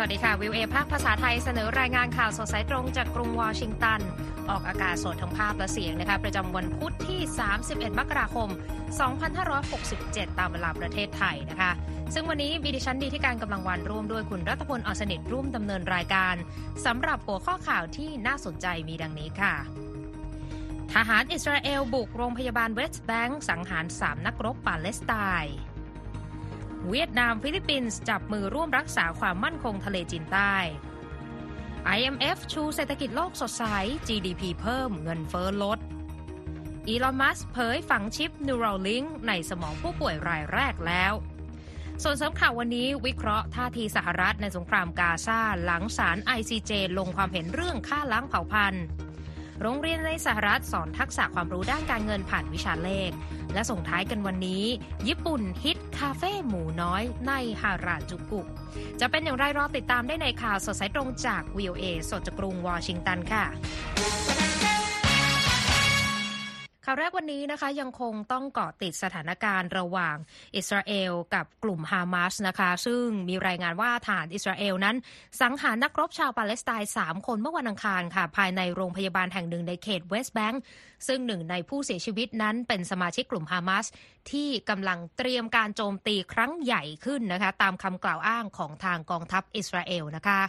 สวัสดีค่ะ VOA ภาคภาษาไทยเสนอรายงานข่าวสดสายตรงจากกรุงวอชิงตันออกอากาศสดทั้งภาพและเสียงนะคะประจำวันพุธที่31มกราคม2567ตามเวลาประเทศไทยนะคะซึ่งวันนี้ดิฉันดีที่การกำลังวันร่วมด้วยคุณรัตพลอ่อนสนิทร่วมดำเนินรายการสำหรับหัวข้อข่าวที่น่าสนใจมีดังนี้ค่ะทหารอิสราเอลบุกโรงพยาบาลเวสต์แบงก์สังหาร3นักรบปาเลสไตน์เวียดนามฟิลิปปินส์จับมือร่วมรักษาความมั่นคงทะเลจีนใต้ IMF ชูเศรษฐกิจโลกสดใส GDP เพิ่มเงินเฟ้อลดอีลอนมัสก์เผยฝังชิป Neuralink ในสมองผู้ป่วยรายแรกแล้วส่วนสำคัญวันนี้วิเคราะห์ท่าทีสหรัฐในสงครามกาซาหลังศาล ICJ ลงความเห็นเรื่องฆ่าล้างเผ่าพันธุ์โรงเรียนในสหรัฐสอนทักษะความรู้ด้านการเงินผ่านวิชาเลขและส่งท้ายกันวันนี้ญี่ปุ่นฮิตคาเฟ่หมูน้อยในฮาราจูกุจะเป็นอย่างไรรอติดตามได้ในข่าวสดสายตรงจาก VOA สดจากกรุงวอชิงตันค่ะข่าวแรกวันนี้นะคะยังคงต้องเกาะติดสถานการณ์ระหว่างอิสราเอลกับกลุ่มฮามาสนะคะซึ่งมีรายงานว่าทหารอิสราเอลนั้นสังหารนักรบชาวปาเลสไตน์3คนเมื่อวันอังคารค่ะภายในโรงพยาบาลแห่งหนึ่งในเขตเวสต์แบงก์ซึ่งหนึ่งในผู้เสียชีวิตนั้นเป็นสมาชิกกลุ่มฮามาสที่กำลังเตรียมการโจมตีครั้งใหญ่ขึ้นนะคะตามคำกล่าวอ้างของทางกองทัพอิสราเอลนะคะ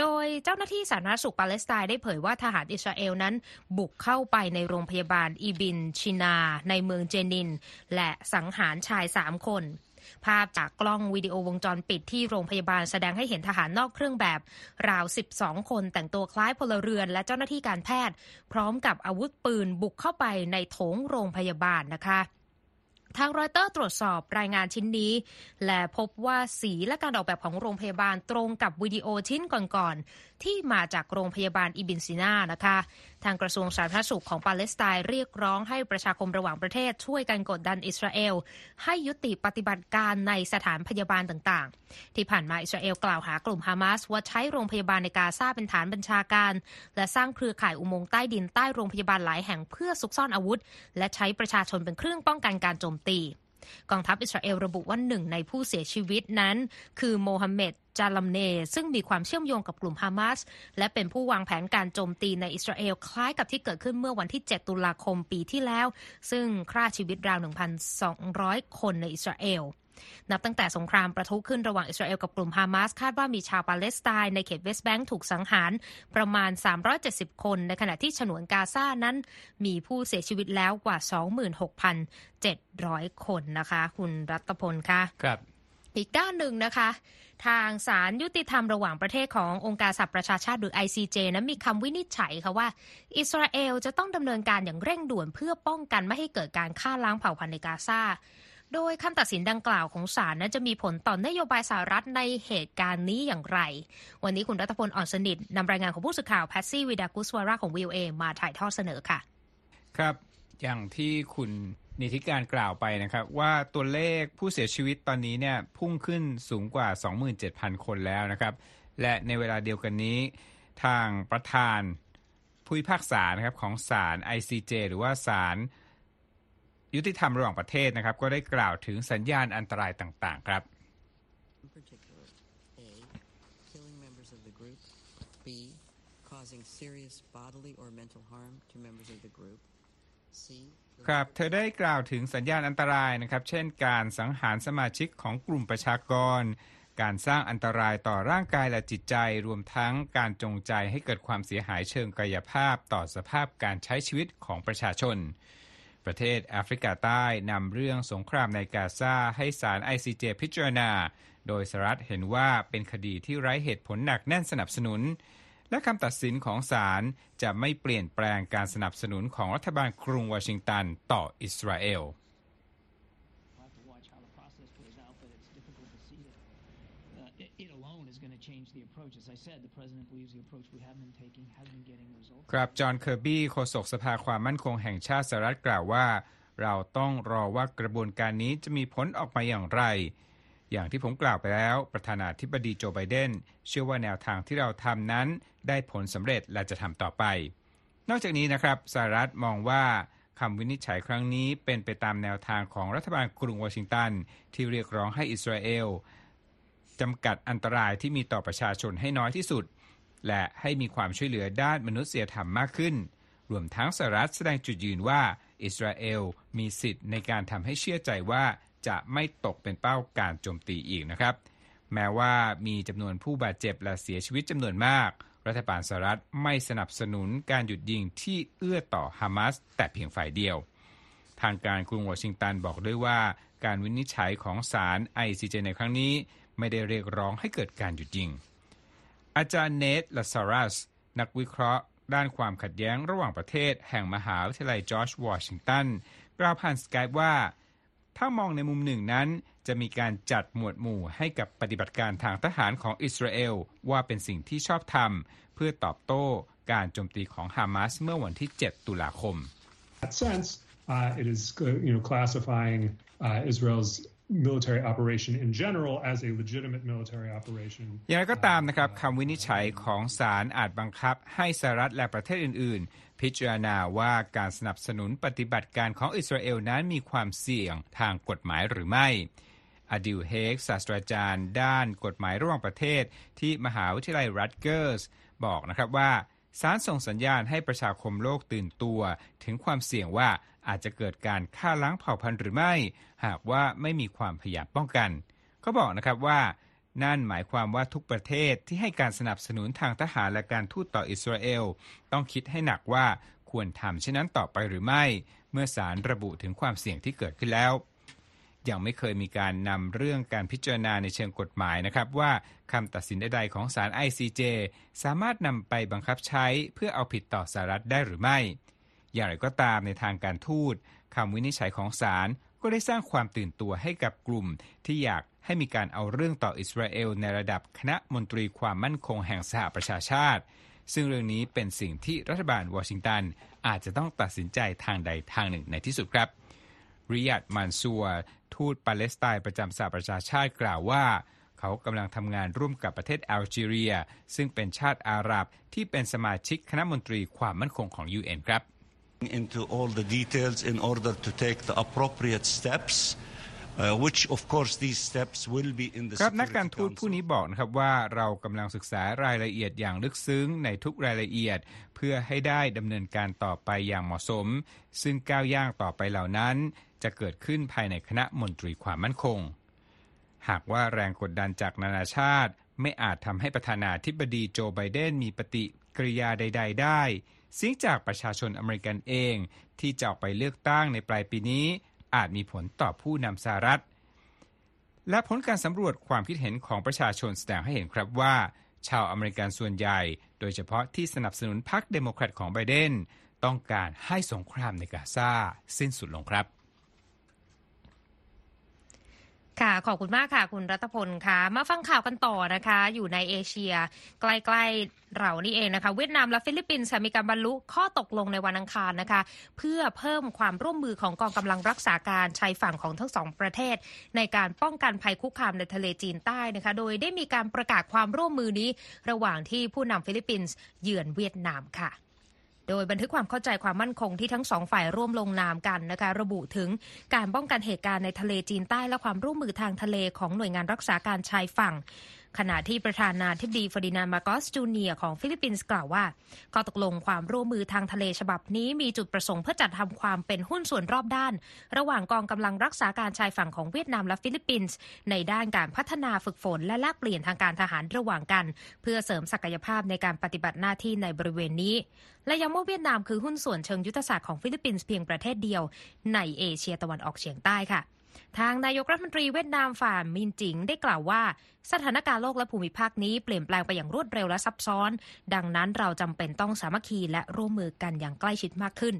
โดยเจ้าหน้าที่สาธารณสุขปาเลสไตน์ได้เผยว่าทหารอิสราเอลนั้นบุกเข้าไปในโรงพยาบาลอีบินชินาในเมืองเจนินและสังหารชาย3คนภาพจากกล้องวิดีโอวงจรปิดที่โรงพยาบาลแสดงให้เห็นทหารนอกเครื่องแบบราว12คนแต่งตัวคล้ายพลเรือนและเจ้าหน้าที่การแพทย์พร้อมกับอาวุธปืนบุกเข้าไปในโถงโรงพยาบาลนะคะทางรอยเตอร์ตรวจสอบรายงานชิ้นนี้และพบว่าสีและการออกแบบของโรงพยาบาลตรงกับวิดีโอชิ้นก่อนๆที่มาจากโรงพยาบาลอิบินซีนานะคะทางกระทรวงสาธารณสุขของปาเลสไตน์เรียกร้องให้ประชาคมระหว่างประเทศช่วยกันกดดันอิสราเอลให้ยุติปฏิบัติการในสถานพยาบาลต่างๆที่ผ่านมาอิสราเอลกล่าวหากลุ่มฮามาสว่าใช้โรงพยาบาลในกาซาเป็นฐานบัญชาการและสร้างเครือข่ายอุโมงค์ใต้ดินใต้โรงพยาบาลหลายแห่งเพื่อซุกซ่อนอาวุธและใช้ประชาชนเป็นเครื่องป้องกันการโจมตีกองทัพอิสราเอลระบุว่าหนึ่งในผู้เสียชีวิตนั้นคือโมฮัมเหม็ดจาลัมเนซึ่งมีความเชื่อมโยงกับกลุ่มฮามาสและเป็นผู้วางแผนการโจมตีในอิสราเอลคล้ายกับที่เกิดขึ้นเมื่อวันที่7ตุลาคมปีที่แล้วซึ่งฆ่าชีวิตราว 1,200 คนในอิสราเอลนับตั้งแต่สงครามประทุขึ้นระหว่างอิสราเอลกับกลุ่มฮามาสคาดว่ามีชาวปาเลสไตน์ในเขตเวสต์แบงก์ถูกสังหารประมาณ370คนในขณะที่ฉนวนกาซานั้นมีผู้เสียชีวิตแล้วกว่า 26,700 คนนะคะคุณรัตพลค่ะครับอีกด้านหนึ่งนะคะทางศาลยุติธรรมระหว่างประเทศขององค์การสหประชาชาติหรือ ICJ นั้นมีคำวินิจฉัยค่ะว่าอิสราเอลจะต้องดำเนินการอย่างเร่งด่วนเพื่อป้องกันไม่ให้เกิดการฆ่าล้างเผ่าพันธุ์ในกาซาโดยคำตัดสินดังกล่าวของศาลนั้นจะมีผลต่อนโยบายสหรัฐในเหตุการณ์นี้อย่างไรวันนี้คุณรัตพลอ่อนสนิทนำรายงานของผู้สื่อข่าวแพทซี่วิดากุสวาราของ VOA มาถ่ายทอดเสนอค่ะครับอย่างที่คุณนิติการกล่าวไปนะครับว่าตัวเลขผู้เสียชีวิตตอนนี้เนี่ยพุ่งขึ้นสูงกว่า 27,000 คนแล้วนะครับและในเวลาเดียวกันนี้ทางประธานผู้พิพากษานะครับของศาล ICJ หรือว่าศาลยุติธรรมระหว่างประเทศนะครับก็ได้กล่าวถึงสัญญาณอันตรายต่างๆครับ A, killing members of the group. B, causing serious bodily or mental harm to members of the group. C ครับเธอได้กล่าวถึงสัญญาณอันตรายนะครับเช่นการสังหารสมาชิกของกลุ่มประชากรการสร้างอันตรายต่อร่างกายและจิตใจรวมทั้งการจงใจให้เกิดความเสียหายเชิงกายภาพต่อสภาพการใช้ชีวิตของประชาชนประเทศแอฟริกาใต้นำเรื่องสงครามในกาซาให้ศาล ICJ พิจารณาโดยสหรัฐเห็นว่าเป็นคดีที่ไร้เหตุผลหนักแน่นสนับสนุนและคำตัดสินของศาลจะไม่เปลี่ยนแปลงการสนับสนุนของรัฐบาลกรุงวอชิงตันต่ออิสราเอลครับจอห์นเคอร์บี้โฆษกสภาความมั่นคงแห่งชาติสหรัฐกล่าวว่าเราต้องรอว่ากระบวนการนี้จะมีผลออกมาอย่างไรอย่างที่ผมกล่าวไปแล้วประธานาธิบดีโจไบเดนเชื่อว่าแนวทางที่เราทำนั้นได้ผลสำเร็จและจะทำต่อไปนอกจากนี้นะครับสหรัฐมองว่าคำวินิจฉัยครั้งนี้เป็นไปตามแนวทางของรัฐบาลกรุงวอชิงตันที่เรียกร้องให้อิสราเอล จำกัดอันตรายที่มีต่อประชาชนให้น้อยที่สุดและให้มีความช่วยเหลือด้านมนุษยธรรมมากขึ้นรวมทั้งสหรัฐแสดงจุดยืนว่าอิสราเอลมีสิทธิ์ในการทำให้เชื่อใจว่าจะไม่ตกเป็นเป้าการโจมตีอีกนะครับแม้ว่ามีจำนวนผู้บาดเจ็บและเสียชีวิตจำนวนมากรัฐบาลสหรัฐไม่สนับสนุนการหยุดยิงที่เอื้อต่อฮามาสแต่เพียงฝ่ายเดียวทางการกรุงวอชิงตันบอกด้วยว่าการวินิจฉัยของศาล ICJ ในครั้งนี้ไม่ได้เรียกร้องให้เกิดการหยุดยิงอาจารย์เนท ลาซารัสนักวิเคราะห์ด้านความขัดแย้งระหว่างประเทศแห่งมหาวิทยาลัยจอร์จวอชิงตันกล่าวผ่านสกายว่าถ้ามองในมุมหนึ่งนั้นจะมีการจัดหมวดหมู่ให้กับปฏิบัติการทางทหารของอิสราเอลว่าเป็นสิ่งที่ชอบธรรมเพื่อตอบโต้การโจมตีของฮามาสเมื่อวันที่ 7 ตุลาคม it is classifying Israel's military operation in general as a legitimate military operation อย่างไรก็ตามนะครับคำวินิจฉัยของศาลอาจบังคับให้สหรัฐและประเทศอื่นๆพิจารณาว่าการสนับสนุนปฏิบัติการของอิสราเอลนั้นมีความเสี่ยงทางกฎหมายหรือไม่อดิลเฮกศาสตราจารย์ด้านกฎหมายระหว่างประเทศที่มหาวิทยาลัยรัตเกอร์สบอกนะครับว่าศาลส่งสัญญาณให้ประชาคมโลกตื่นตัวถึงความเสี่ยงว่าอาจจะเกิดการฆ่าล้างเผ่าพันธุ์หรือไม่หากว่าไม่มีความพยายามป้องกันเขาบอกนะครับว่านั่นหมายความว่าทุกประเทศที่ให้การสนับสนุนทางทหารและการทูตต่ออิสราเอลต้องคิดให้หนักว่าควรทำเช่นนั้นต่อไปหรือไม่เมื่อศาลระบุถึงความเสี่ยงที่เกิดขึ้นแล้วยังไม่เคยมีการนำเรื่องการพิจารณาในเชิงกฎหมายนะครับว่าคำตัดสินใดๆของศาล ICJ สามารถนำไปบังคับใช้เพื่อเอาผิดต่อสหรัฐได้หรือไม่อย่างไรก็ตามในทางการทูตคำวินิจฉัยของศาลก็ได้สร้างความตื่นตัวให้กับกลุ่มที่อยากให้มีการเอาเรื่องต่ออิสราเอลในระดับคณะมนตรีความมั่นคงแห่งสหประชาชาติซึ่งเรื่องนี้เป็นสิ่งที่รัฐบาลวอชิงตันอาจจะต้องตัดสินใจทางใดทางหนึ่งในที่สุดครับริยาด มันซัวร์ทูตปาเลสไตน์ประจำสหประชาชาติกล่าวว่าเขากำลังทำงานร่วมกับประเทศแอลจีเรียซึ่งเป็นชาติอาหรับที่เป็นสมาชิกคณะมนตรีความมั่นคงของ UN ครับ into all the details in order to take the appropriate steps which of course these steps will be in the ครับนักการทูตผู้นี้บอกนะครับว่าเรากำลังศึกษารายละเอียดอย่างลึกซึ้งในทุกรายละเอียดเพื่อให้ได้ดำเนินการต่อไปอย่างเหมาะสมซึ่งก้าวย่างต่อไปเหล่านั้นจะเกิดขึ้นภายในคณะมนตรีความมั่นคงหากว่าแรงกดดันจากนานาชาติไม่อาจทำให้ประธานาธิบดีโจไบเดนมีปฏิกิริยาใดๆได้เสียงจากประชาชนอเมริกันเองที่จะออกไปเลือกตั้งในปลายปีนี้อาจมีผลต่อผู้นำสหรัฐและผลการสำรวจความคิดเห็นของประชาชนแสดงให้เห็นครับว่าชาวอเมริกันส่วนใหญ่โดยเฉพาะที่สนับสนุนพรรคเดโมแครตของไบเดนต้องการให้สงครามในกาซาสิ้นสุดลงครับค่ะขอบคุณมากค่ะคุณรัตพลค่ะมาฟังข่าวกันต่อนะคะอยู่ในเอเชียใกล้ๆเรานี่เองนะคะเวียดนามและฟิลิปปินส์มีการบรรลุข้อตกลงในวันอังคารนะคะเพื่อเพิ่มความร่วมมือของกองกำลังรักษาการชายฝั่งของทั้งสองประเทศในการป้องกันภัยคุกคามในทะเลจีนใต้นะคะโดยได้มีการประกาศความร่วมมือนี้ระหว่างที่ผู้นำฟิลิปปินส์เยือนเวียดนามค่ะโดยบันทึกความเข้าใจความมั่นคงที่ทั้งสองฝ่ายร่วมลงนามกันนะคะระบุถึงการป้องกันเหตุการณ์ในทะเลจีนใต้และความร่วมมือทางทะเลของหน่วยงานรักษาการชายฝั่งขณะที่ประธานาธิบดีเฟอร์ดินานด์มาโกสจูเนียร์ของฟิลิปปินส์กล่าวว่าข้อตกลงความร่วมมือทางทะเลฉบับนี้มีจุดประสงค์เพื่อจัดทำความเป็นหุ้นส่วนรอบด้านระหว่างกองกำลังรักษาการชายฝั่งของเวียดนามและฟิลิปปินส์ในด้านการพัฒนาฝึกฝนและแลกเปลี่ยนทางการทหารระหว่างกันเพื่อเสริมศักยภาพในการปฏิบัติหน้าที่ในบริเวณนี้และย้ำว่าเวียดนามคือหุ้นส่วนเชิงยุทธศาสตร์ของฟิลิปปินส์เพียงประเทศเดียวในเอเชียตะวันออกเฉียงใต้ค่ะทางนายกรัฐมนตรีเวียดนามฝ่ายมินจิ๋งได้กล่าวว่าสถานการณ์โลกและภูมิภาคนี้เปลี่ยนแปลงไปอย่างรวดเร็วและซับซ้อนดังนั้นเราจำเป็นต้องสามัคคีและร่วมมือกันอย่างใกล้ชิดมากขึ้น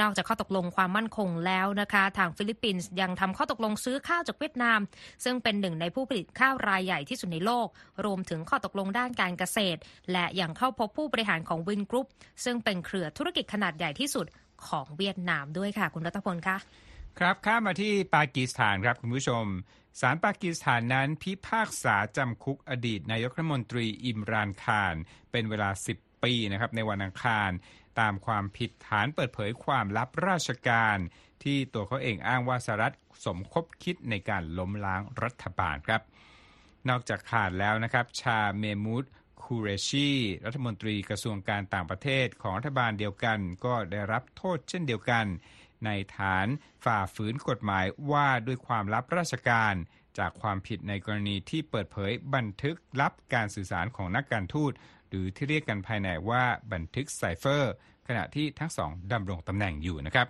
นอกจากข้อตกลงความมั่นคงแล้วนะคะทางฟิลิปปินส์ยังทำข้อตกลงซื้อข้าวจากเวียดนามซึ่งเป็นหนึ่งในผู้ผลิตข้าวรายใหญ่ที่สุดในโลกรวมถึงข้อตกลงด้านการเกษตรและยังเข้าพบผู้บริหารของวินกรุ๊ปซึ่งเป็นเครือธุรกิจขนาดใหญ่ที่สุดของเวียดนามด้วยค่ะคุณรัตพลคะครับข้ามาที่ปากีสถานครับคุณผู้ชมศาลปากีสถานนั้นพิพากษาจำคุกอดีตนายกรัฐมนตรีอิมรานข่านเป็นเวลา10 ปีนะครับในวันอังคารตามความผิดฐานเปิดเผยความลับราชการที่ตัวเขาเองอ้างว่าสหรัฐสมคบคิดในการล้มล้างรัฐบาลครับ นอกจากขาดแล้วนะครับชาเมมูดคูเรชีรัฐมนตรีกระทรวงการต่างประเทศของรัฐบาลเดียวกันก็ได้รับโทษเช่นเดียวกันในฐานฝ่าฝืนกฎหมายว่าด้วยความลับราชการจากความผิดในกรณีที่เปิดเผยบันทึกลับการสื่อสารของนักการทูตหรือที่เรียกกันภายในว่าบันทึกไซเฟอร์ขณะที่ทั้งสองดำรงตำแหน่งอยู่นะครับ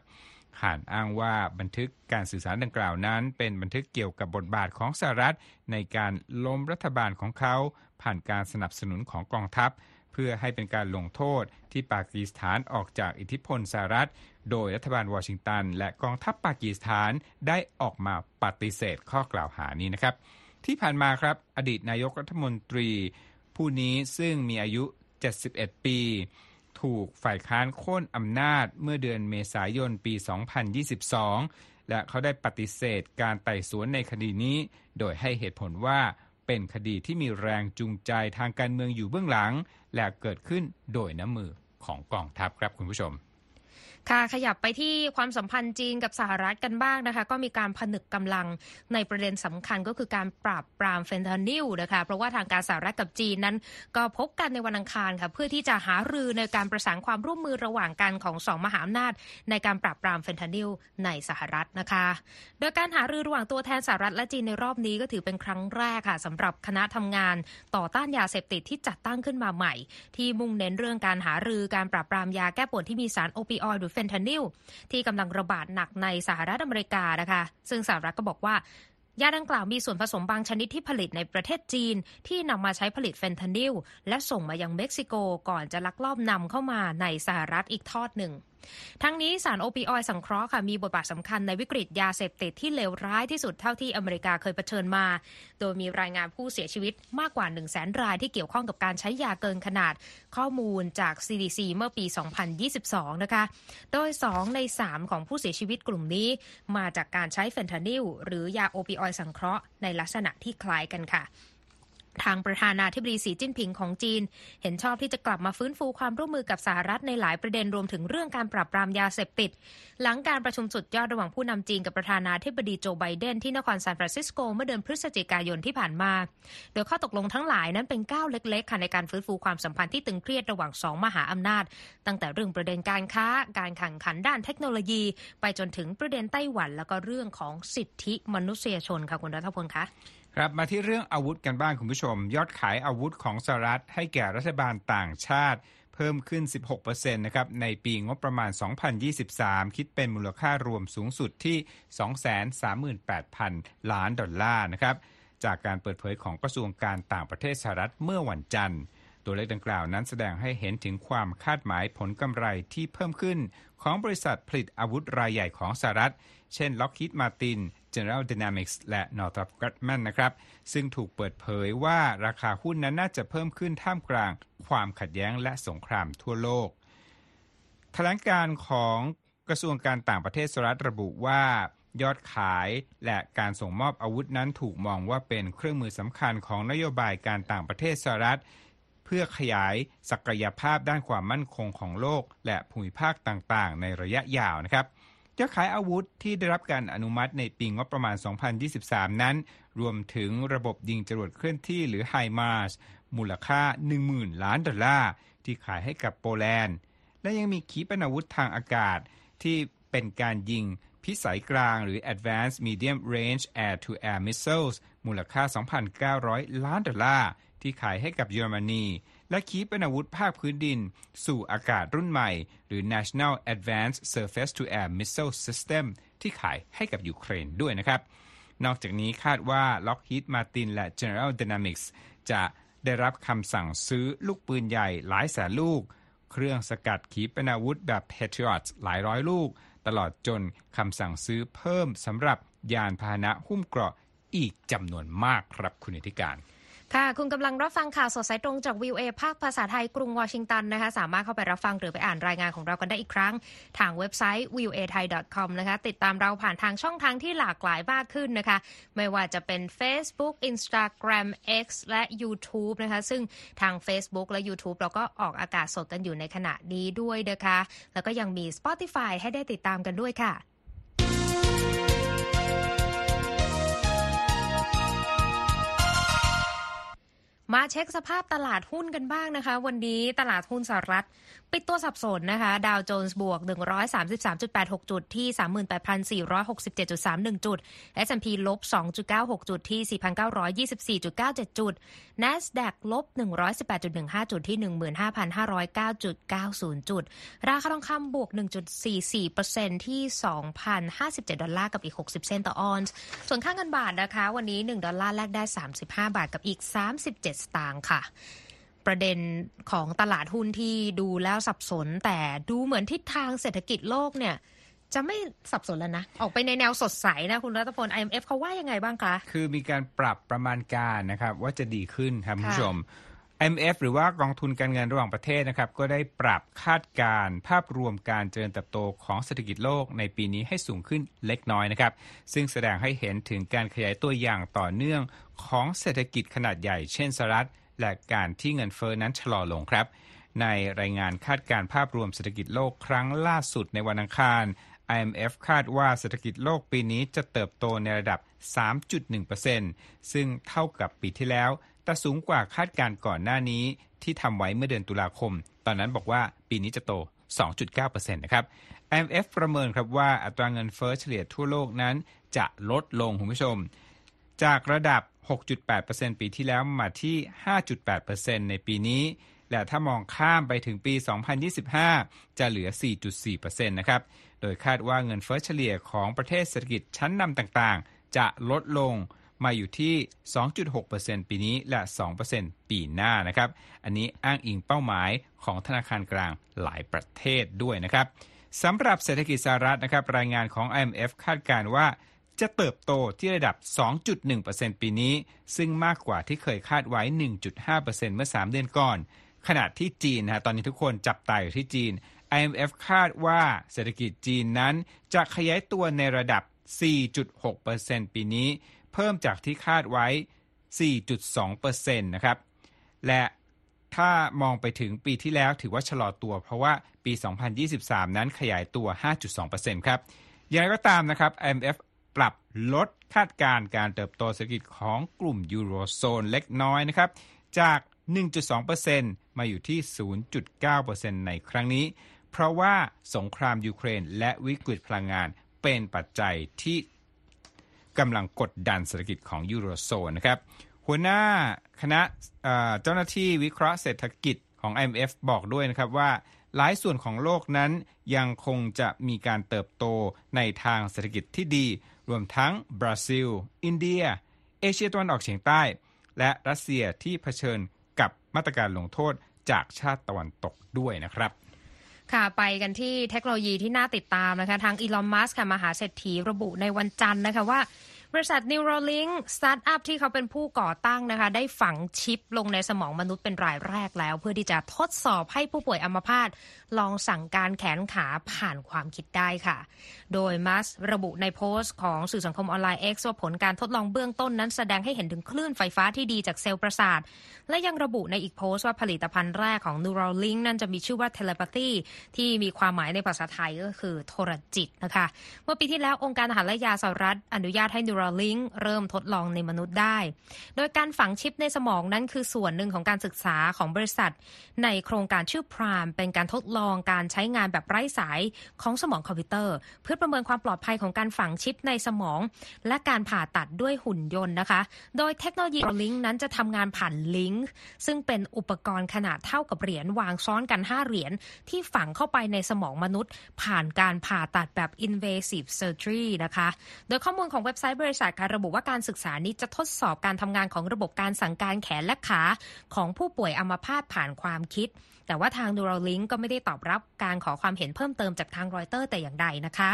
ข่านอ้างว่าบันทึกการสื่อสารดังกล่าวนั้นเป็นบันทึกเกี่ยวกับบทบาทของสหรัฐในการล้มรัฐบาลของเขาผ่านการสนับสนุนของกองทัพเพื่อให้เป็นการลงโทษที่ปากีสถานออกจากอิทธิพลสหรัฐโดยรัฐบาลวอชิงตันและกองทัพปากีสถานได้ออกมาปฏิเสธข้อกล่าวหานี้นะครับที่ผ่านมาครับอดีตนายกรัฐมนตรีผู้นี้ซึ่งมีอายุ71ปีถูกฝ่ายค้านโค่นอำนาจเมื่อเดือนเมษายนปี2022และเขาได้ปฏิเสธการไต่สวนในคดีนี้โดยให้เหตุผลว่าเป็นคดีที่มีแรงจูงใจทางการเมืองอยู่เบื้องหลังและเกิดขึ้นโดยน้ำมือของกองทัพครับคุณผู้ชมค่ะขยับไปที่ความสัมพันธ์จีนกับสหรัฐกันบ้างนะคะก็มีการผนึกกำลังในประเด็นสำคัญก็คือการปราบปรามเฟนทานิลนะคะเพราะว่าทางการสหรัฐกับจีนนั้นก็พบกันในวันอังคารค่ะเพื่อที่จะหารือในการประสานความร่วมมือระหว่างกันของสองมหาอำนาจในการปราบปรามเฟนทานิลในสหรัฐนะคะโดยการหารือระหว่างตัวแทนสหรัฐและจีนในรอบนี้ก็ถือเป็นครั้งแรกค่ะสำหรับคณะทำงานต่อต้านยาเสพติดที่จัดตั้งขึ้นมาใหม่ที่มุ่งเน้นเรื่องการหารือการปราบปรามยาแก้ปวดที่มีสารโอปิออยด์เฟนทานิลที่กำลังระบาดหนักในสหรัฐอเมริกานะคะซึ่งสหรัฐก็บอกว่ายาดังกล่าวมีส่วนผสมบางชนิดที่ผลิตในประเทศจีนที่นำมาใช้ผลิตเฟนทานิลและส่งมายังเม็กซิโกก่อนจะลักลอบนำเข้ามาในสหรัฐอีกทอดหนึ่งทั้งนี้สารโอปิออยด์สังเคราะห์ค่ะมีบทบาทสำคัญในวิกฤตยาเสพติดที่เลวร้ายที่สุดเท่าที่อเมริกาเคยเผชิญมาโดยมีรายงานผู้เสียชีวิตมากกว่า 100,000 รายที่เกี่ยวข้องกับการใช้ยาเกินขนาดข้อมูลจาก CDC เมื่อปี 2022 นะคะโดย 2 ใน 3 ของผู้เสียชีวิตกลุ่มนี้มาจากการใช้เฟนทานิลหรือยาโอปิออยด์สังเคราะห์ในลักษณะที่คล้ายกันค่ะทางประธานาธิบดีสีจิ้นผิงของจีนเห็นชอบที่จะกลับมาฟื้นฟูความร่วมมือกับสหรัฐในหลายประเด็นรวมถึงเรื่องการปราบปรามยาเสพติดหลังการประชุมสุดยอดระหว่างผู้นำจีนกับประธานาธิบดีโจไบเดนที่นครซานฟรานซิสโกเมื่อเดือนพฤศจิกายนที่ผ่านมาโดยข้อตกลงทั้งหลายนั้นเป็นก้าวเล็กๆค่ะในการฟื้นฟูความสัมพันธ์ที่ตึงเครียดระหว่างสองมหาอำนาจตั้งแต่เรื่องประเด็นการค้าการแข่งขันด้านเทคโนโลยีไปจนถึงประเด็นไต้หวันแล้วก็เรื่องของสิทธิมนุษยชนค่ะคุณรัฐพลคะครับมาที่เรื่องอาวุธกันบ้างคุณผู้ชมยอดขายอาวุธของสหรัฐให้แก่รัฐบาลต่างชาติเพิ่มขึ้น 16% นะครับในปีงบประมาณ 2023 คิดเป็นมูลค่ารวมสูงสุดที่ 238,000 ล้านดอลลาร์นะครับจากการเปิดเผยของกระทรวงการต่างประเทศสหรัฐเมื่อวันจันทร์ตัวเลขดังกล่าวนั้นแสดงให้เห็นถึงความคาดหมายผลกำไรที่เพิ่มขึ้นของบริษัทผลิตอาวุธรายใหญ่ของสหรัฐเช่น Lockheed Martin General Dynamics และ Northrop Grumman นะครับซึ่งถูกเปิดเผยว่าราคาหุ้นนั้นน่าจะเพิ่มขึ้นท่ามกลางความขัดแย้งและสงครามทั่วโลกแถลงการของกระทรวงการต่างประเทศสหรัฐระบุว่ายอดขายและการส่งมอบอาวุธนั้นถูกมองว่าเป็นเครื่องมือสำคัญของนโยบายการต่างประเทศสหรัฐเพื่อขยายศักยภาพด้านความมั่นคงของโลกและภูมิภาคต่างๆในระยะยาวนะครับยอดขายอาวุธที่ได้รับการอนุมัติในปีงบประมาณ 2023 นั้นรวมถึงระบบยิงจรวดเคลื่อนที่หรือ HIMARS มูลค่า 10,000 ล้านดอลลาร์ที่ขายให้กับโปแลนด์และยังมีขีปนาวุธทางอากาศที่เป็นการยิงพิสัยกลางหรือ Advanced Medium Range Air-to-Air Missiles มูลค่า 2,900 ล้านดอลลาร์ที่ขายให้กับเยอรมนีและขีปนาวุธภาคพื้นดินสู่อากาศรุ่นใหม่หรือ National Advanced Surface-to-Air Missile System ที่ขายให้กับยูเครนด้วยนะครับนอกจากนี้คาดว่า Lockheed Martin และ General Dynamics จะได้รับคำสั่งซื้อลูกปืนใหญ่หลายแสนลูกเครื่องสกัดขีปนาวุธแบบ Patriot หลายร้อยลูกตลอดจนคำสั่งซื้อเพิ่มสำหรับยานพาหนะหุ้มเกราะอีกจำนวนมากครับคุณนิติการค่ะคุณกำลังรับฟังข่าวสดสายตรงจาก VOA ภาคภาษาไทยกรุงวอชิงตันนะคะสามารถเข้าไปรับฟังหรือไปอ่านรายงานของเรากันได้อีกครั้งทางเว็บไซต์ voathai.com นะคะติดตามเราผ่านทางช่องทางที่หลากหลายมากขึ้นนะคะไม่ว่าจะเป็น Facebook Instagram X และ YouTube นะคะซึ่งทาง Facebook และ YouTube เราก็ออกอากาศสดกันอยู่ในขณะนี้ด้วยนะคะแล้วก็ยังมี Spotify ให้ได้ติดตามกันด้วยค่ะ มาเช็คสภาพตลาดหุ้นกันบ้างนะคะวันนี้ตลาดหุ้นสหรัฐปิดตัวสับสนนะคะดาวโจนส์บวก 133.86 จุดที่ 38,467.31 จุด S&P ลบ 2.96 จุดที่ 4,924.97 จุด NASDAQ ลบ 118.15 จุดที่ 15,509.90 จุดราคาทองคำบวก 1.44% ที่ 2,057 ดอลลาร์กับอีก 60 เซนต์ต่อออนซ์ส่วนค่าเงินบาทนะคะวันนี้1ดอลลาร์แลกได้35บาทกับอีก37สตางค์ค่ะประเด็นของตลาดหุ้นที่ดูแล้วสับสนแต่ดูเหมือนทิศทางเศรษฐกิจโลกเนี่ยจะไม่สับสนแล้วนะออกไปในแนวสดใสนะคุณรัตพล IMF เขาว่ายังไงบ้างคะคือมีการปรับประมาณการนะครับว่าจะดีขึ้นครับคุณผู้ชม IMF หรือว่ากองทุนการเงินระหว่างประเทศนะครับก็ได้ปรับคาดการณ์ภาพรวมการเจริญเติบโตของเศรษฐกิจโลกในปีนี้ให้สูงขึ้นเล็กน้อยนะครับซึ่งแสดงให้เห็นถึงการขยายตัวอย่างต่อเนื่องของเศรษฐกิจขนาดใหญ่เช่นสหรัฐและการที่เงินเฟ้อนั้นชะลอลงครับในรายงานคาดการณ์ภาพรวมเศรษฐกิจโลกครั้งล่าสุดในวันอังคาร IMF คาดว่าเศรษฐกิจโลกปีนี้จะเติบโตในระดับ 3.1% ซึ่งเท่ากับปีที่แล้วแต่สูงกว่าคาดการณ์ก่อนหน้านี้ที่ทำไว้เมื่อเดือนตุลาคมตอนนั้นบอกว่าปีนี้จะโต 2.9% นะครับ IMF ประเมินครับว่าอัตราเงินเฟ้อเฉลี่ยทั่วโลกนั้นจะลดลงคุณผู้ชมจากระดับ 6.8% ปีที่แล้วมาที่ 5.8% ในปีนี้และถ้ามองข้ามไปถึงปี 2025 จะเหลือ 4.4% นะครับโดยคาดว่าเงินเฟ้อเฉลี่ยของประเทศเศรษฐกิจชั้นนำต่างๆจะลดลงมาอยู่ที่ 2.6% ปีนี้และ 2% ปีหน้านะครับอันนี้อ้างอิงเป้าหมายของธนาคารกลางหลายประเทศด้วยนะครับสำหรับเศรษฐกิจสหรัฐนะครับรายงานของ IMF คาดการณ์ว่าจะเติบโตที่ระดับ 2.1% ปีนี้ซึ่งมากกว่าที่เคยคาดไว้ 1.5% เมื่อ 3 เดือนก่อนขณะที่จีนนะตอนนี้ทุกคนจับตาอยู่ที่จีน IMF คาดว่าเศรษฐกิจจีนนั้นจะขยายตัวในระดับ 4.6% ปีนี้เพิ่มจากที่คาดไว้ 4.2% นะครับและถ้ามองไปถึงปีที่แล้วถือว่าชะลอตัวเพราะว่าปี 2023 นั้นขยายตัว 5.2% ครับอย่างไรก็ตามนะครับ IMFปรับลดคาดการณ์การเติบโตเศรษฐกิจของกลุ่มยูโรโซนเล็กน้อยนะครับจาก 1.2% มาอยู่ที่ 0.9% ในครั้งนี้เพราะว่าสงครามยูเครนและวิกฤตพลังงานเป็นปัจจัยที่กำลังกดดันเศรษฐกิจของยูโรโซนนะครับหัวหน้าคณะเจ้าหน้าที่วิเคราะห์เศรษฐกิจของ IMF บอกด้วยนะครับว่าหลายส่วนของโลกนั้นยังคงจะมีการเติบโตในทางเศรษฐกิจที่ดีรวมทั้งบราซิลอินเดียเอเชียตะวันออกเฉียงใต้และรัสเซียที่เผชิญกับมาตรการลงโทษจากชาติตะวันตกด้วยนะครับค่ะไปกันที่เทคโนโลยีที่น่าติดตามนะคะทางอีลอน มัสก์ค่ะมหาเศรษฐีระบุในวันจันทร์นะคะว่าบริษัท Neuralink สตาร์ทอัพที่เขาเป็นผู้ก่อตั้งนะคะได้ฝังชิปลงในสมองมนุษย์เป็นรายแรกแล้วเพื่อที่จะทดสอบให้ผู้ป่วยอัมพาตลองสั่งการแขนขาผ่านความคิดได้ค่ะโดยมัสระบุในโพสต์ของสื่อสังคมออนไลน์ X ว่าผลการทดลองเบื้องต้นนั้นแสดงให้เห็นถึงคลื่นไฟฟ้าที่ดีจากเซลล์ประสาทและยังระบุในอีกโพสต์ว่าผลิตภัณฑ์แรกของ Neuralink นั้นจะมีชื่อว่า Telepathy ที่มีความหมายในภาษาไทยก็คือโทรจิตนะคะเมื่อปีที่แล้วองค์การอาหารและยาสหรัฐอนุญาตให้Neuralink เริ่มทดลองในมนุษย์ได้โดยการฝังชิปในสมองนั้นคือส่วนหนึ่งของการศึกษาของบริษัทในโครงการชื่อ Prime เป็นการทดลองการใช้งานแบบไร้สายของสมองคอมพิวเตอร์เพื่อประเมินความปลอดภัยของการฝังชิปในสมองและการผ่าตัดด้วยหุ่นยนต์นะคะโดยเทคโนโลยี Neuralink นั้นจะทำงานผ่านลิงก์ซึ่งเป็นอุปกรณ์ขนาดเท่ากับเหรียญวางซ้อนกัน5เหรียญที่ฝังเข้าไปในสมองมนุษย์ผ่านการผ่าตัดแบบ Invasive Surgery นะคะโดยข้อมูลของเว็บไซต์บริษัทระบุว่าการศึกษานี้จะทดสอบการทำงานของระบบการสั่งการแขนและขาของผู้ป่วยอัมพาตผ่านความคิดแต่ว่าทาง Neuralink ก็ไม่ได้ตอบรับการขอความเห็นเพิ่มเติมจากทางรอยเตอร์แต่อย่างใดนะคะ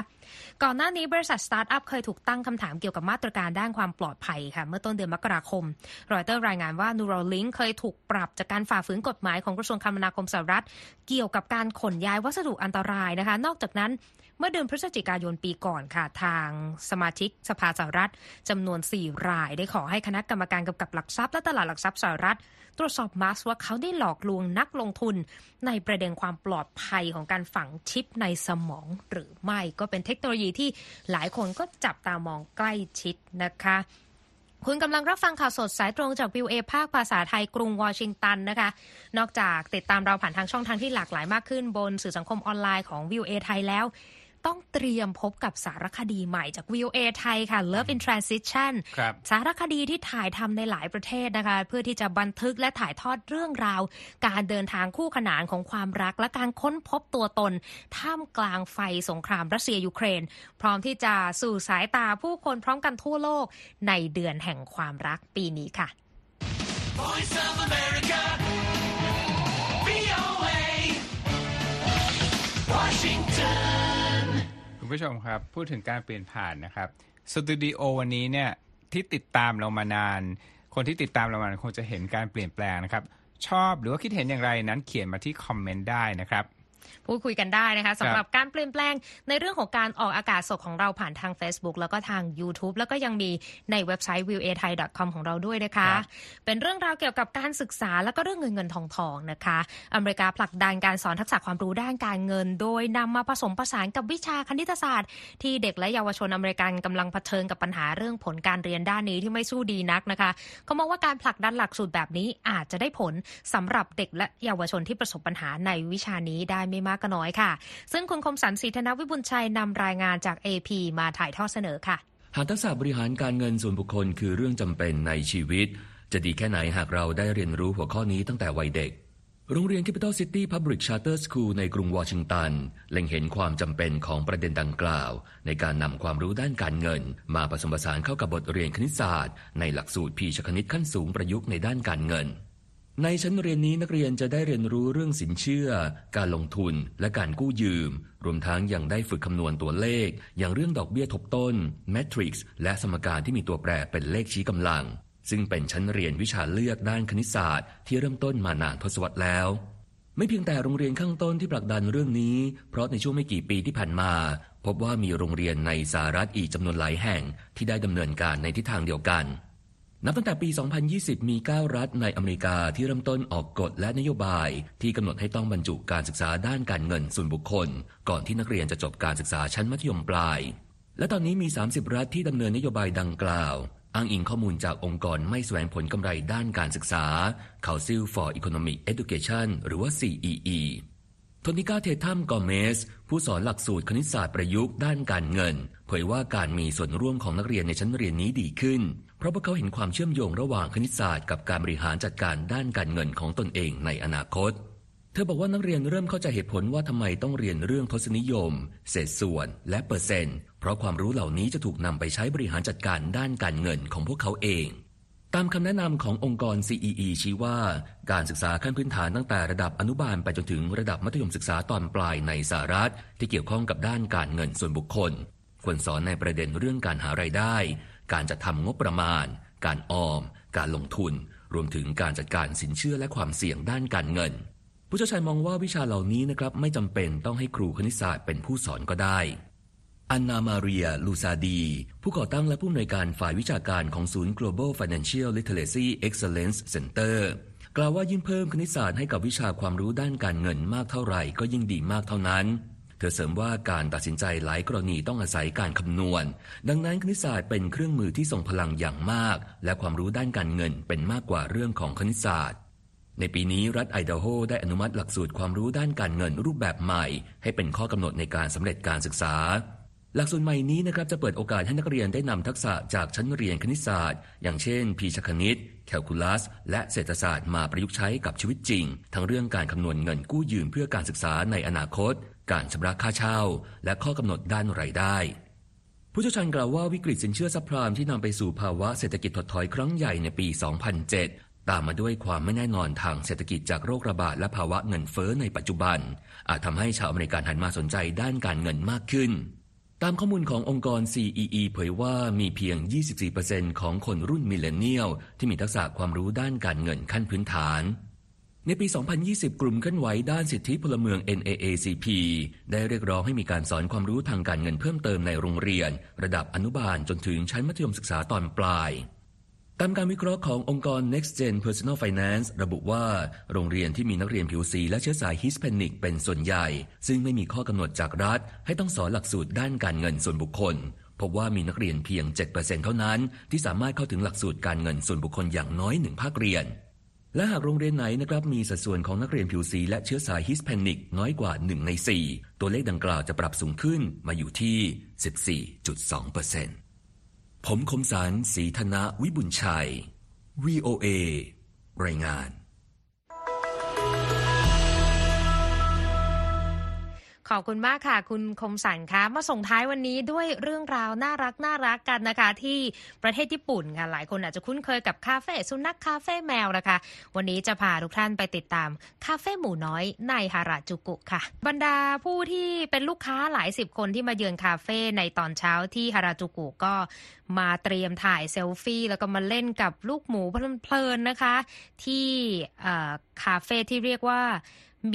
ก่อนหน้านี้บริษัทสตาร์ทอัพเคยถูกตั้งคำถามเกี่ยวกับมาตรการด้านความปลอดภัยค่ะเมื่อต้นเดือนมกราคมรอยเตอร์รายงานว่า Neuralink เคยถูกปรับจากการฝ่าฝืนกฎหมายของกระทรวงคมนาคมสหรัฐเกี่ยวกับการขนย้ายวัสดุอันตรายนะคะนอกจากนั้นเมื่อเดือนพฤศจิกายนปีก่อนค่ะทางสมาชิกสภาสหรัฐจำนวน4รายได้ขอให้คณะกรรมการกำกับหลักทรัพย์และตลาดหลักทรัพย์สหรัฐตรวจสอบมัสก์ว่าเขาได้หลอกลวงนักลงทุนในประเด็นความปลอดภัยของการฝังชิปในสมองหรือไม่ก็เป็นเทคโนโลยีที่หลายคนก็จับตามองใกล้ชิดนะคะ คุณกำลังรับฟังข่าวสดสายตรงจาก VOA ภาคภาษาไทยกรุงวอชิงตันนะคะนอกจากติดตามเราผ่านทางช่องทางที่หลากหลายมากขึ้นบนสื่อสังคมออนไลน์ของ VOA ไทยแล้วต้องเตรียมพบกับสารคดีใหม่จาก VOA ไทยค่ะ Love in Transition สารคดีที่ถ่ายทำในหลายประเทศนะคะเพื่อที่จะบันทึกและถ่ายทอดเรื่องราวการเดินทางคู่ขนานของความรักและการค้นพบตัวตนท่ามกลางไฟสงครามรัสเซียยูเครนพร้อมที่จะสู่สายตาผู้คนพร้อมกันทั่วโลกในเดือนแห่งความรักปีนี้ค่ะ Voice of America VOA Washingtonคุณผู้ชมครับพูดถึงการเปลี่ยนผ่านนะครับสตูดิโอวันนี้เนี่ยที่ติดตามเรามานานคนที่ติดตามเรามานานคงจะเห็นการเปลี่ยนแปลงนะครับชอบหรือว่าคิดเห็นอย่างไรนั้นเขียนมาที่คอมเมนต์ได้นะครับพูดคุยกันได้นะคะสำหรับการเปลี่ยนแปลงในเรื่องของการออกอากาศสดของเราผ่านทาง Facebook แล้วก็ทาง YouTube แล้วก็ยังมีในเว็บไซต์ voathai.com ของเราด้วยนะคะเป็นเรื่องราวเกี่ยวกับการศึกษาแล้วก็เรื่องเงินทองนะคะอเมริกาผลักดันการสอนทักษะความรู้ด้านการเงินโดยนำมาผสมผสานกับวิชาคณิตศาสตร์ที่เด็กและเยาวชนอเมริกันกำลังเผชิญกับปัญหาเรื่องผลการเรียนด้านนี้ที่ไม่สู้ดีนักนะคะเขามองว่าการผลักดันหลักสูตรแบบนี้อาจจะได้ผลสำหรับเด็กและเยาวชนที่ประสบปัญหาในวิชานี้ได้ไม่มากก็น้อยค่ะซึ่งคุณคมสันต์ศรีธนวิบุญชัยนำรายงานจาก AP มาถ่ายทอดเสนอค่ะหากทักษะบริหารการเงินส่วนบุคคลคือเรื่องจำเป็นในชีวิตจะดีแค่ไหนหากเราได้เรียนรู้หัวข้อนี้ตั้งแต่วัยเด็กโรงเรียน Capital City Public Charter School ในกรุงวอชิงตันเล็งเห็นความจำเป็นของประเด็นดังกล่าวในการนำความรู้ด้านการเงินมาผสมผสานเข้ากับบทเรียนคณิตศาสตร์ในหลักสูตรพีชคณิตขั้นสูงประยุกต์ในด้านการเงินในชั้นเรียนนี้นักเรียนจะได้เรียนรู้เรื่องสินเชื่อการลงทุนและการกู้ยืมรวมทั้งยังได้ฝึกคำนวณตัวเลขอย่างเรื่องดอกเบี้ยทบต้นแมทริกซ์และสมการที่มีตัวแปรเป็นเลขชี้กำลังซึ่งเป็นชั้นเรียนวิชาเลือกด้านคณิตศาสตร์ที่เริ่มต้นมานานทศวรรษแล้วไม่เพียงแต่โรงเรียนข้างต้นที่ผลักดันเรื่องนี้เพราะในช่วงไม่กี่ปีที่ผ่านมาพบว่ามีโรงเรียนในสหรัฐอีกจำนวนหลายแห่งที่ได้ดำเนินการในทิศทางเดียวกันนับตั้งแต่ปี 2020 มี 9 รัฐในอเมริกาที่เริ่มต้นออกกฎและนโยบายที่กำหนดให้ต้องบรรจุการศึกษาด้านการเงินส่วนบุคคลก่อนที่นักเรียนจะจบการศึกษาชั้นมัธยมปลายและตอนนี้มี 30 รัฐที่ดำเนินนโยบายดังกล่าวอ้างอิงข้อมูลจากองค์กรไม่แสวงผลกำไรด้านการศึกษา Council for Economic Education หรือว่า CEE โทนิก้า เททัม กอเมซผู้สอนหลักสูตรคณิตศาสตร์ประยุกต์ด้านการเงินเผยว่าการมีส่วนร่วมของนักเรียนในชั้นเรียนนี้ดีขึ้นเพราะพวกเขาเห็นความเชื่อมโยงระหว่างคณิตศาสตร์กับการบริหารจัดการด้านการเงินของตนเองในอนาคตเธอบอกว่านักเรียนเริ่มเข้าใจเหตุผลว่าทำไมต้องเรียนเรื่องทศนิยมเศษส่วนและเปอร์เซ็นต์เพราะความรู้เหล่านี้จะถูกนำไปใช้บริหารจัดการด้านการเงินของพวกเขาเองตามคำแนะนำขององค์กร CEE ชี้ว่าการศึกษาขั้นพื้นฐานตั้งแต่ระดับอนุบาลไปจนถึงระดับมัธยมศึกษาตอนปลายในสหรัฐที่เกี่ยวข้องกับด้านการเงินส่วนบุคคลควรสอนในประเด็นเรื่องการหารายได้การจัดทำงบประมาณการออมการลงทุนรวมถึงการจัดการสินเชื่อและความเสี่ยงด้านการเงินผู้เชี่ยวชาญมองว่าวิชาเหล่านี้นะครับไม่จำเป็นต้องให้ครูคณิตศาสตร์เป็นผู้สอนก็ได้อันนามาเรียลูซาดีผู้ก่อตั้งและผู้อำนวยการฝ่ายวิชาการของศูนย์ Global Financial Literacy Excellence Center กล่าวว่ายิ่งเพิ่มคณิตศาสตร์ให้กับวิชาความรู้ด้านการเงินมากเท่าไหร่ก็ยิ่งดีมากเท่านั้นเธอเสริมว่าการตัดสินใจหลายกรณีต้องอาศัยการคำนวณดังนั้นคณิตศาสตร์เป็นเครื่องมือที่ทรงพลังอย่างมากและความรู้ด้านการเงินเป็นมากกว่าเรื่องของคณิตศาสตร์ในปีนี้รัฐไอดาโฮได้อนุมัติหลักสูตรความรู้ด้านการเงินรูปแบบใหม่ให้เป็นข้อกำหนดในการสำเร็จการศึกษาหลักสูตรใหม่นี้นะครับจะเปิดโอกาสให้นักเรียนได้นำทักษะจากชั้นเรียนคณิตศาสตร์อย่างเช่นพีชคณิตแคลคูลัสและเศรษฐศาสตร์มาประยุกต์ใช้กับชีวิตจริงทั้งเรื่องการคำนวณเงินกู้ยืมเพื่อการศึกษาในอนาคตการชำระค่าเช่าและข้อกำหนดด้านรายได้ผู้เชี่ยวชาญกล่าวว่าวิกฤตสินเชื่อซับไพรม์ที่นำไปสู่ภาวะเศรษฐกิจถดถอยครั้งใหญ่ในปี 2007 ตามมาด้วยความไม่แน่นอนทางเศรษฐกิจจากโรคระบาดและภาวะเงินเฟ้อในปัจจุบันอาจทำให้ชาวอเมริกันหันมาสนใจด้านการเงินมากขึ้นตามข้อมูลขององค์กร CEE เผยว่ามีเพียง 24% ของคนรุ่นมิลเลนเนียลที่มีทักษะความรู้ด้านการเงินขั้นพื้นฐานในปี 2020 กลุ่มเคลื่อนไหวด้านสิทธิพลเมือง NAACP ได้เรียกร้องให้มีการสอนความรู้ทางการเงินเพิ่มเติมในโรงเรียนระดับอนุบาลจนถึงชั้นมัธยมศึกษาตอนปลายตามการวิเคราะห์ขององค์กร Next Gen Personal Finance ระบุว่าโรงเรียนที่มีนักเรียนผิวสีและเชื้อสายฮิสแปนิกเป็นส่วนใหญ่ซึ่งไม่มีข้อกำหนดจากรัฐให้ต้องสอนหลักสูตรด้านการเงินส่วนบุคคล พบว่ามีนักเรียนเพียง 7% เท่านั้นที่สามารถเข้าถึงหลักสูตรการเงินส่วนบุคคลอย่างน้อย1ภาคเรียนและหากโรงเรียนไหนนะครับมีสัดส่วนของนักเรียนผิวสีและเชื้อสายฮิสแปนิกน้อยกว่า1ใน4ตัวเลขดังกล่าวจะปรับสูงขึ้นมาอยู่ที่ 14.2% ผมคมสารศรีธนะวิบุญชัย VOA รายงานขอบคุณมากค่ะคุณคมสันค่ะมาส่งท้ายวันนี้ด้วยเรื่องราวน่ารักกันนะคะที่ประเทศญี่ปุ่นค่ะหลายคนอาจจะคุ้นเคยกับคาเฟ่สุนัขคาเฟ่แมวนะคะวันนี้จะพาทุกท่านไปติดตามคาเฟ่หมูน้อยในฮาราจูกุค่ะบรรดาผู้ที่เป็นลูกค้าหลายสิบคนที่มาเยือนคาเฟ่ในตอนเช้าที่ฮาราจูกุก็มาเตรียมถ่ายเซลฟี่แล้วก็มาเล่นกับลูกหมูเพลินๆนะคะที่คาเฟ่ที่เรียกว่า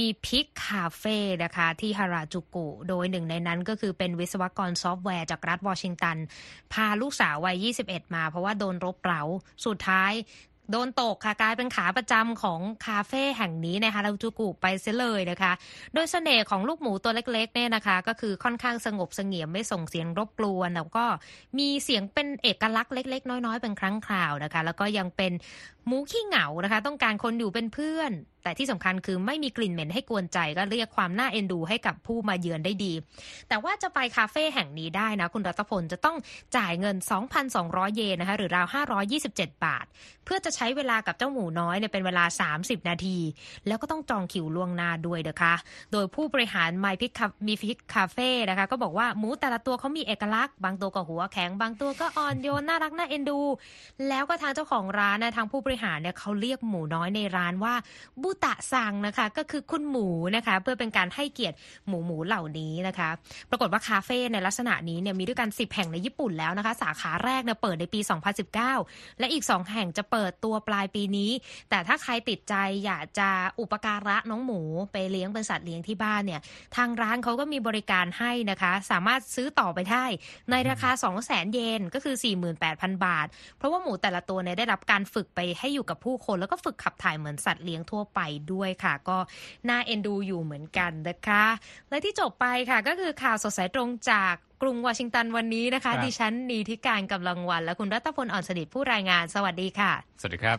มีพิกคาเฟ่นะคะที่ฮาราจูกุโดยหนึ่งในนั้นก็คือเป็นวิศวกรซอฟต์แวร์จากรัฐวอชิงตันพาลูกสาววัย21มาเพราะว่าโดนรบเร้าสุดท้ายโดนตกค่ะกลายเป็นขาประจำของคาเฟ่แห่งนี้ในฮาราจูกุไปเสียเลยนะคะโดยเสน่ห์ของลูกหมูตัวเล็กๆเนี่ยนะคะก็คือค่อนข้างสงบเสงี่ยมไม่ส่งเสียงรบกวนแล้วก็มีเสียงเป็นเอกลักษณ์เล็กๆน้อยๆเป็นครั้งคราวนะคะแล้วก็ยังเป็นหมูขี้เหงานะคะต้องการคนอยู่เป็นเพื่อนแต่ที่สำคัญคือไม่มีกลิ่นเหม็นให้กวนใจก็เรียกความน่าเอ็นดูให้กับผู้มาเยือนได้ดีแต่ว่าจะไปคาเฟ่แห่งนี้ได้นะคุณรัตพลจะต้องจ่ายเงิน 2,200 เยนนะคะหรือราว527 บาทเพื่อจะใช้เวลากับเจ้าหมูน้อยเนี่ยเป็นเวลา30นาทีแล้วก็ต้องจองคิวล่วงหน้าด้วยนะคะโดยผู้บริหาร My Pig Cafe นะคะก็บอกว่าหมูแต่ละตัวเขามีเอกลักษณ์บางตัวก็หัวแข็งบางตัวก็อ่อนโยนน่ารักน่าเอ็นดูแล้วก็ทางเจ้าของร้านนะทางผู้บริหารเนี่ยเขาเรียกหมูน้อยในร้านว่าบูตะซังนะคะก็คือคุณหมูนะคะเพื่อเป็นการให้เกียรติหมูเหล่านี้นะคะปรากฏว่าคาเฟ่ในลักษณะนี้เนี่ยมีด้วยกัน10แห่งในญี่ปุ่นแล้วนะคะสาขาแรกเนี่ยเปิดในปี2019และอีก2แห่งจะเปิดตัวปลายปีนี้แต่ถ้าใครติดใจอยากจะอุปการะน้องหมูไปเลี้ยงเป็นสัตว์เลี้ยงที่บ้านเนี่ยทางร้านเขาก็มีบริการให้นะคะสามารถซื้อต่อไปได้ในราคา 200,000 เยนก็คือ 48,000 บาทเพราะว่าหมูแต่ละตัวเนี่ยได้รับการฝึกไปให้อยู่กับผู้คนแล้วก็ฝึกขับถ่ายเหมือนสัตว์เลี้ยงทั่วไปด้วยค่ะก็น่าเอ็นดูอยู่เหมือนกันนะคะและที่จบไปค่ะก็คือข่าวสดสายตรงจากกรุงวอชิงตันวันนี้นะคะดิฉันนีทิการกำลังวันและคุณรัตพลอ่อนสนิทผู้รายงานสวัสดีค่ะสวัสดีครับ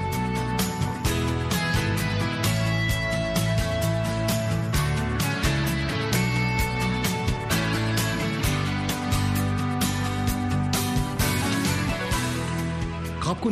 ขอบคุ